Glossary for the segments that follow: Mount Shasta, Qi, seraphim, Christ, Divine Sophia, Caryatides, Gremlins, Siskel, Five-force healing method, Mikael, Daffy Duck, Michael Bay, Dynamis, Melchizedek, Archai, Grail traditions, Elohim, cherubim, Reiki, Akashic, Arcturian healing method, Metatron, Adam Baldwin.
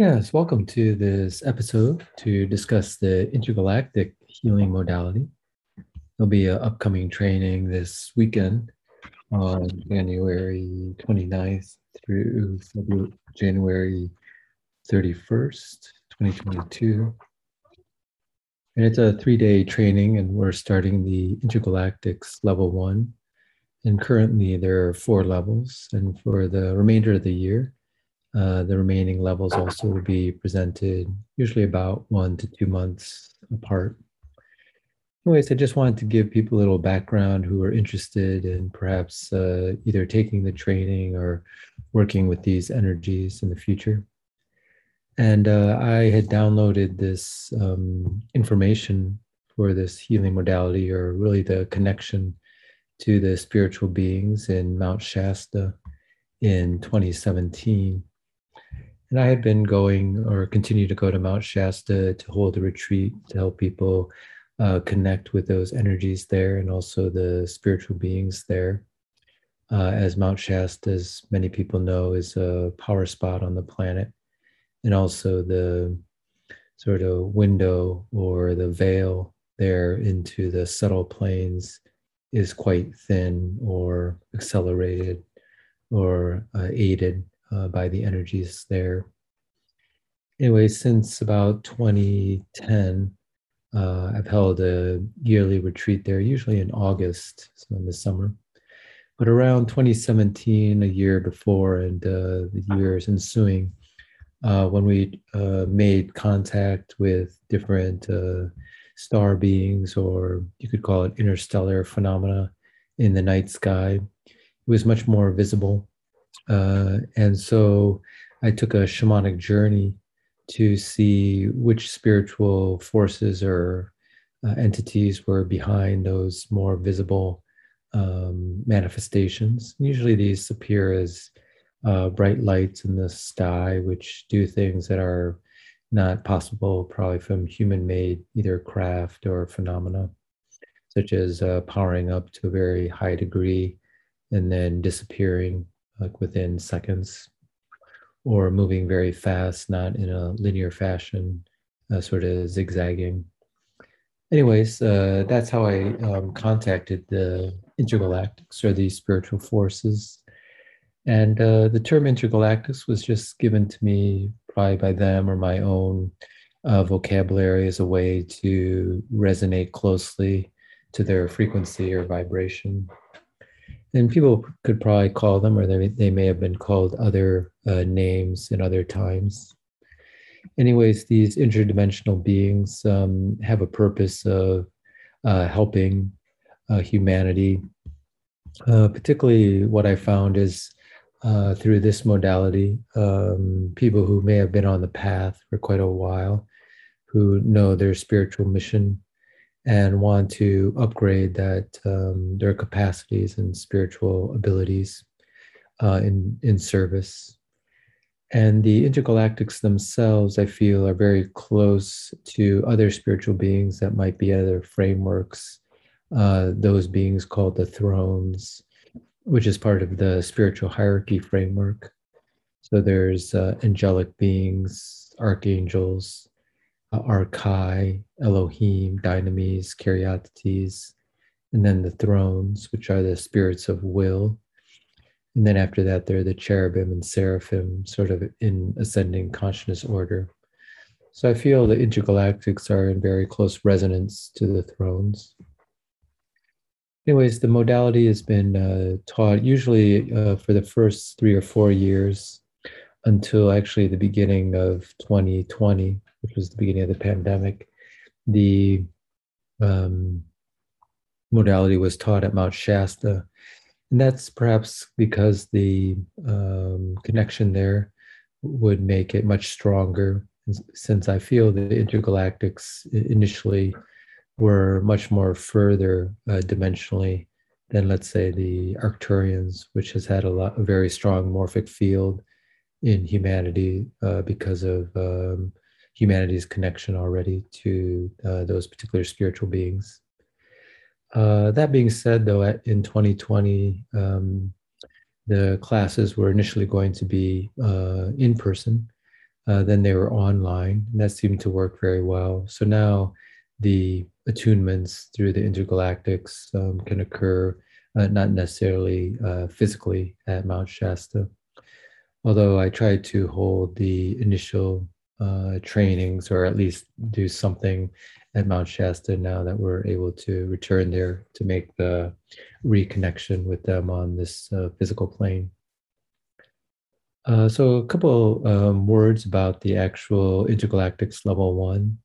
Yes, welcome to this episode to discuss the intergalactic healing modality. There'll be an upcoming training this weekend on January 29th through January 31st, 2022. And it's a 3-day training, and we're starting the Intergalactics Level 1. And currently there are 4 levels, and for the remainder of the year, the remaining levels also will be presented, usually about 1 to 2 months apart. Anyways, I just wanted to give people a little background who are interested in perhaps either taking the training or working with these energies in the future. And I had downloaded this information for this healing modality, or really the connection to the spiritual beings, in Mount Shasta in 2017. And I had been going, or continue to go, to Mount Shasta to hold a retreat to help people connect with those energies there, and also the spiritual beings there. As Mount Shasta, as many people know, is a power spot on the planet, and also the sort of window or the veil there into the subtle planes is quite thin, or accelerated, or aided by the energies there. Anyway, since about 2010, I've held a yearly retreat there, usually in August, so in the summer. But around 2017, a year before, and the years ensuing, when we made contact with different star beings, or you could call it interstellar phenomena in the night sky, it was much more visible. And so I took a shamanic journey to see which spiritual forces or entities were behind those more visible manifestations. Usually these appear as bright lights in the sky, which do things that are not possible probably from human-made either craft or phenomena, such as powering up to a very high degree and then disappearing like within seconds, or moving very fast, not in a linear fashion, sort of zigzagging. Anyways, that's how I contacted the intergalactics, or these spiritual forces. And the term intergalactics was just given to me probably by them, or my own vocabulary, as a way to resonate closely to their frequency or vibration. And people could probably call them, or they may have been called other names in other times. Anyways, these interdimensional beings have a purpose of helping humanity. Particularly what I found is through this modality, people who may have been on the path for quite a while, who know their spiritual mission and want to upgrade that their capacities and spiritual abilities in service. And the intergalactics themselves, I feel, are very close to other spiritual beings that might be other frameworks, those beings called the thrones, which is part of the spiritual hierarchy framework. So there's angelic beings, archangels, Archai, Elohim, Dynamis, Caryatides, and then the thrones, which are the spirits of will. And then after that, there are the cherubim and seraphim, sort of in ascending consciousness order. So I feel the intergalactics are in very close resonance to the thrones. Anyways, the modality has been taught usually for the first 3 or 4 years, until actually the beginning of 2020. Which was the beginning of the pandemic. The modality was taught at Mount Shasta. And that's perhaps because the connection there would make it much stronger, since I feel the intergalactics initially were much more further dimensionally than, let's say, the Arcturians, which has had a very strong morphic field in humanity because of humanity's connection already to those particular spiritual beings. That being said, though, in 2020, the classes were initially going to be in person Then they were online, and that seemed to work very well. So now the attunements through the intergalactics can occur, not necessarily physically at Mount Shasta. Although I tried to hold the initial trainings, or at least do something at Mount Shasta now that we're able to return there, to make the reconnection with them on this physical plane. So a couple words about the actual intergalactics level one.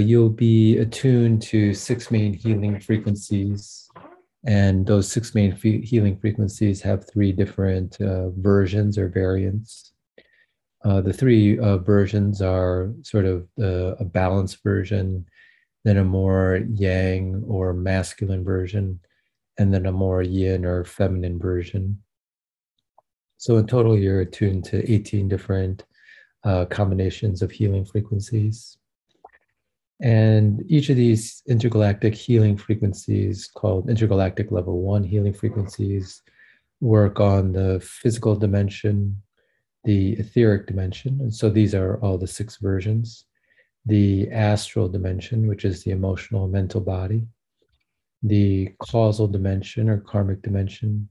You'll be attuned to 6 main healing frequencies, and those 6 main healing frequencies have 3 different versions or variants. The 3 versions are sort of a balanced version, then a more yang or masculine version, and then a more yin or feminine version. So in total, you're attuned to 18 different combinations of healing frequencies. And each of these intergalactic healing frequencies, called intergalactic level 1 healing frequencies, work on the physical dimension, the etheric dimension, and so these are all the 6 versions, the astral dimension, which is the emotional mental body, the causal dimension or karmic dimension,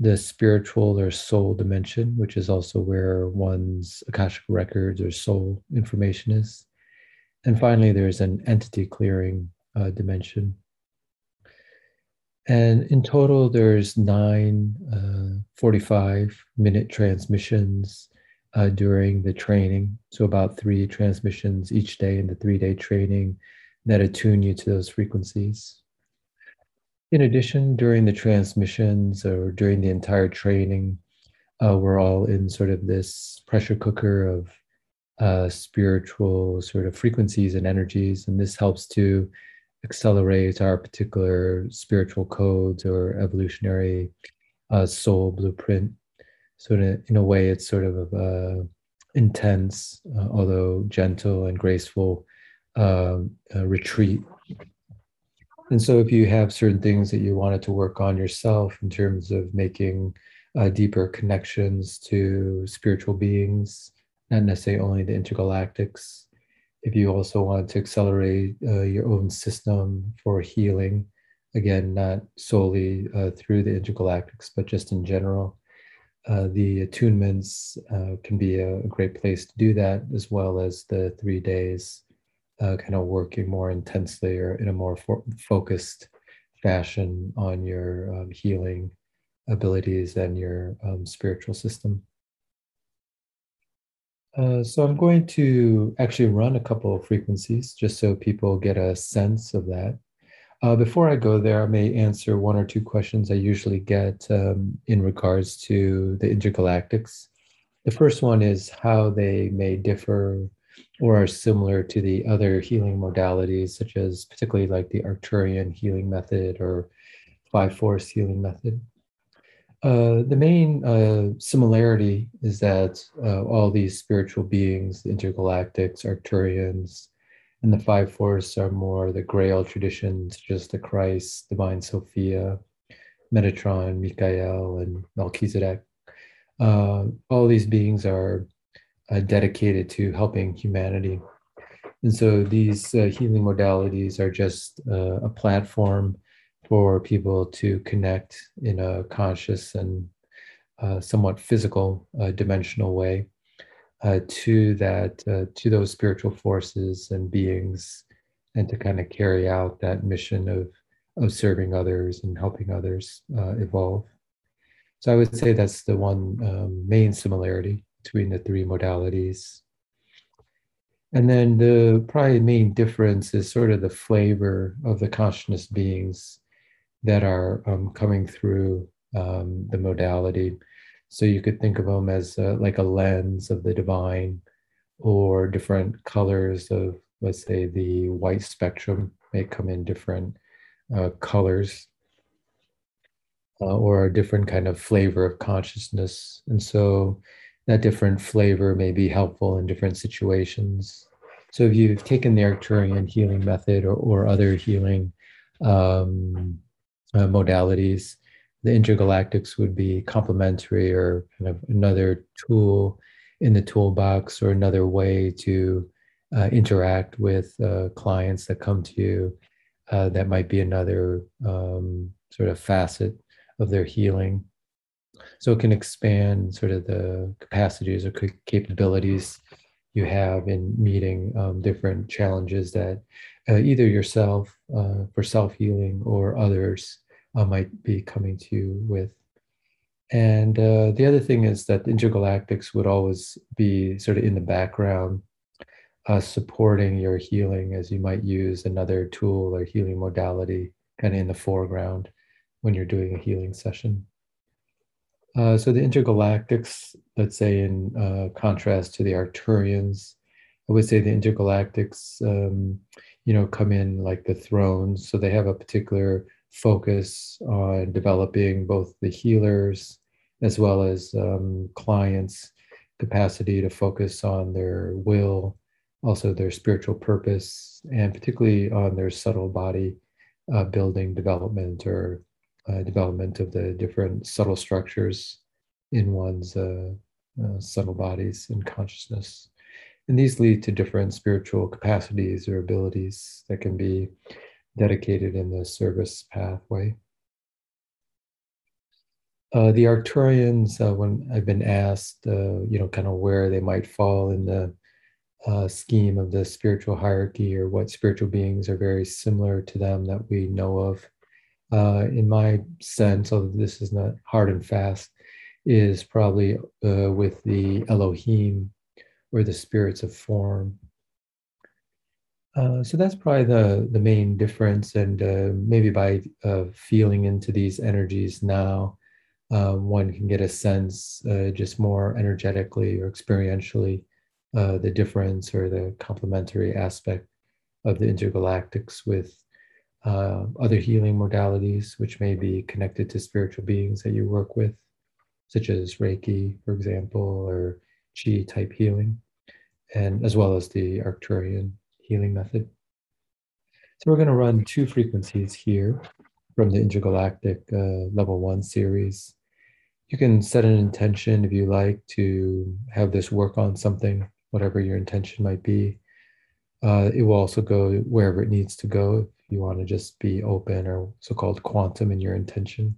the spiritual or soul dimension, which is also where one's Akashic records or soul information is, and finally there's an entity clearing dimension. And in total, there's 9 45-minute transmissions during the training. So about 3 transmissions each day in the 3-day training that attune you to those frequencies. In addition, during the transmissions or during the entire training, we're all in sort of this pressure cooker of spiritual sort of frequencies and energies, and this helps to accelerate our particular spiritual codes or evolutionary soul blueprint. So in a way, it's sort of intense, although gentle and graceful retreat. And so if you have certain things that you wanted to work on yourself in terms of making deeper connections to spiritual beings, not necessarily only the intergalactics, if you also want to accelerate your own system for healing, again, not solely through the intergalactics, but just in general, the attunements can be a great place to do that, as well as the 3 days kind of working more intensely or in a more focused fashion on your healing abilities and your spiritual system. So I'm going to actually run a couple of frequencies just so people get a sense of that. Before I go there, I may answer 1 or 2 questions I usually get in regards to the intergalactics. The first one is how they may differ or are similar to the other healing modalities, such as particularly like the Arcturian healing method or Five-force healing method. The main similarity is that all these spiritual beings, the intergalactics, Arcturians, and the Five-force are more the Grail traditions, just the Christ, Divine Sophia, Metatron, Mikael, and Melchizedek. All these beings are dedicated to helping humanity. And so these healing modalities are just a platform for people to connect in a conscious and somewhat physical dimensional way to those spiritual forces and beings, and to kind of carry out that mission of serving others and helping others evolve. So I would say that's the one main similarity between the 3 modalities. And then the probably main difference is sort of the flavor of the consciousness beings that are coming through the modality. So you could think of them as like a lens of the divine, or different colors of, let's say, the white spectrum may come in different colors or a different kind of flavor of consciousness. And so that different flavor may be helpful in different situations. So if you've taken the Arcturian healing method or other healing modalities, the intergalactics would be complementary or kind of another tool in the toolbox or another way to interact with clients that come to you. That might be another sort of facet of their healing. So it can expand sort of the capacities or capabilities you have in meeting different challenges that either yourself for self-healing or others might be coming to you with. And the other thing is that the intergalactics would always be sort of in the background, supporting your healing as you might use another tool or healing modality kind of in the foreground when you're doing a healing session. So the intergalactics, let's say in contrast to the Arcturians, I would say the intergalactics, come in like the thrones. So they have a particular focus on developing both the healers as well as clients' capacity to focus on their will, also their spiritual purpose, and particularly on their subtle body building development or development of the different subtle structures in one's subtle bodies and consciousness. And these lead to different spiritual capacities or abilities that can be dedicated in the service pathway. The Arcturians, when I've been asked, kind of where they might fall in the scheme of the spiritual hierarchy or what spiritual beings are very similar to them that we know of, in my sense, although this is not hard and fast, is probably with the Elohim or the spirits of form. So that's probably the main difference. And maybe by feeling into these energies now, one can get a sense just more energetically or experientially the difference or the complementary aspect of the intergalactics with other healing modalities, which may be connected to spiritual beings that you work with, such as Reiki, for example, or Qi type healing, and as well as the Arcturian healing method. So we're going to run two frequencies here from the intergalactic level 1 series. You can set an intention if you like to have this work on something, whatever your intention might be. It will also go wherever it needs to go. You want to just be open or so-called quantum in your intention,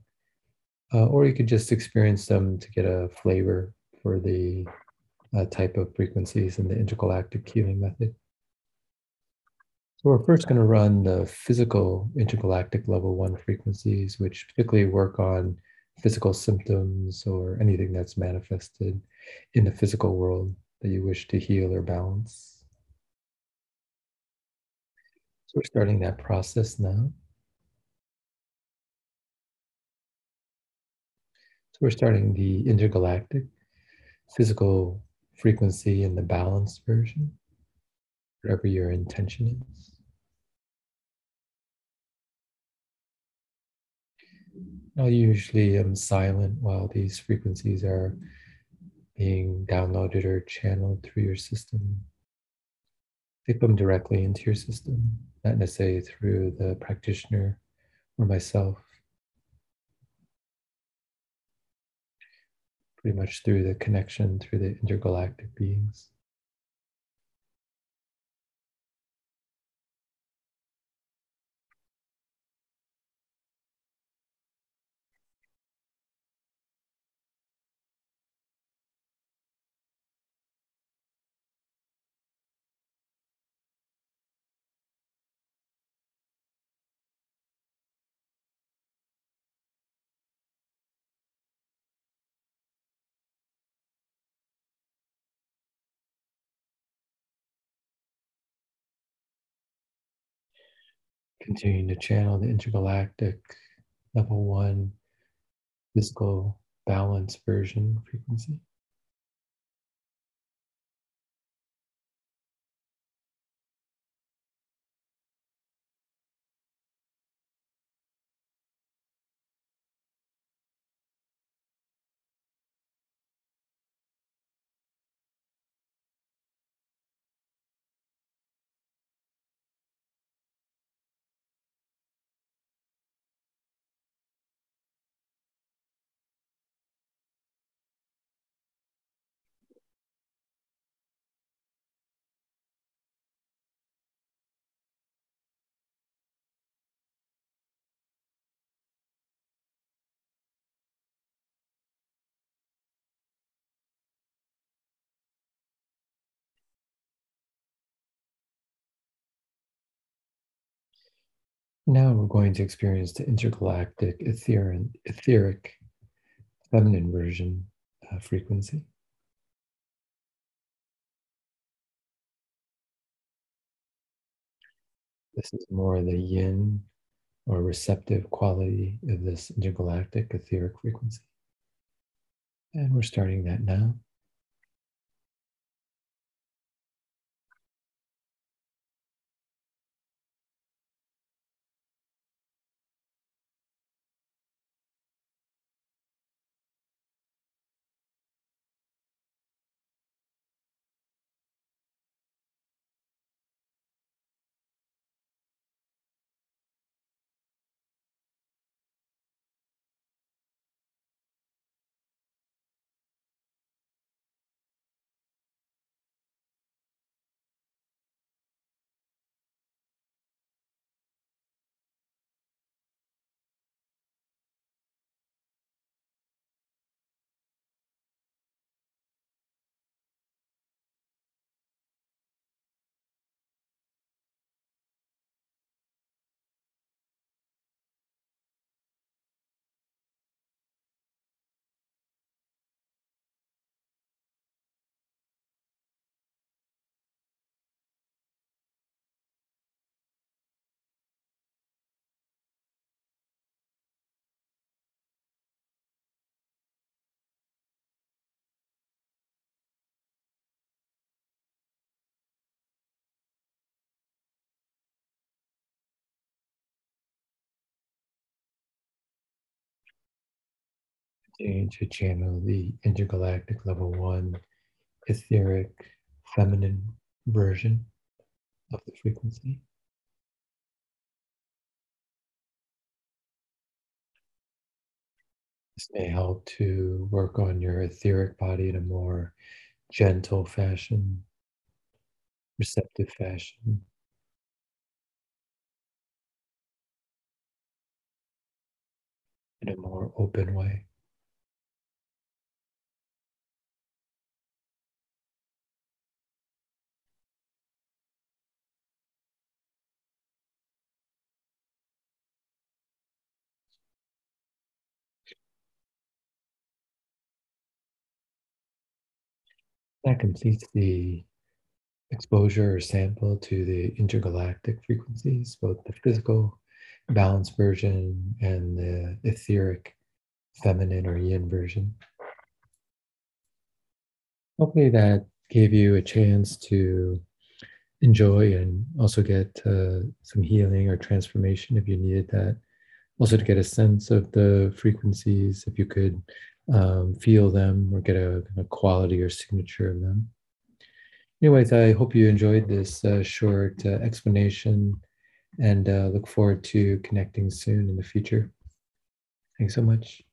or you could just experience them to get a flavor for the type of frequencies in the intergalactic healing method. So we're first going to run the physical intergalactic level 1 frequencies, which particularly work on physical symptoms or anything that's manifested in the physical world that you wish to heal or balance. We're starting that process now. So we're starting the intergalactic physical frequency in the balanced version, whatever your intention is. I usually am silent while these frequencies are being downloaded or channeled through your system. They come directly into your system, not necessarily through the practitioner or myself. Pretty much through the connection, through the intergalactic beings. Continuing to channel the intergalactic level 1 physical balance version frequency. Now we're going to experience the intergalactic, etheric, feminine version frequency. This is more the yin or receptive quality of this intergalactic, etheric frequency. And we're starting that now. Continue to channel the intergalactic level 1 etheric feminine version of the frequency. This may help to work on your etheric body in a more gentle fashion, receptive fashion. In a more open way. That completes the exposure or sample to the intergalactic frequencies, both the physical balanced version and the etheric feminine or yin version. Hopefully that gave you a chance to enjoy and also get some healing or transformation if you needed that. Also to get a sense of the frequencies, if you could feel them or get a quality or signature of them. Anyways, I hope you enjoyed this short explanation and look forward to connecting soon in the future. Thanks so much.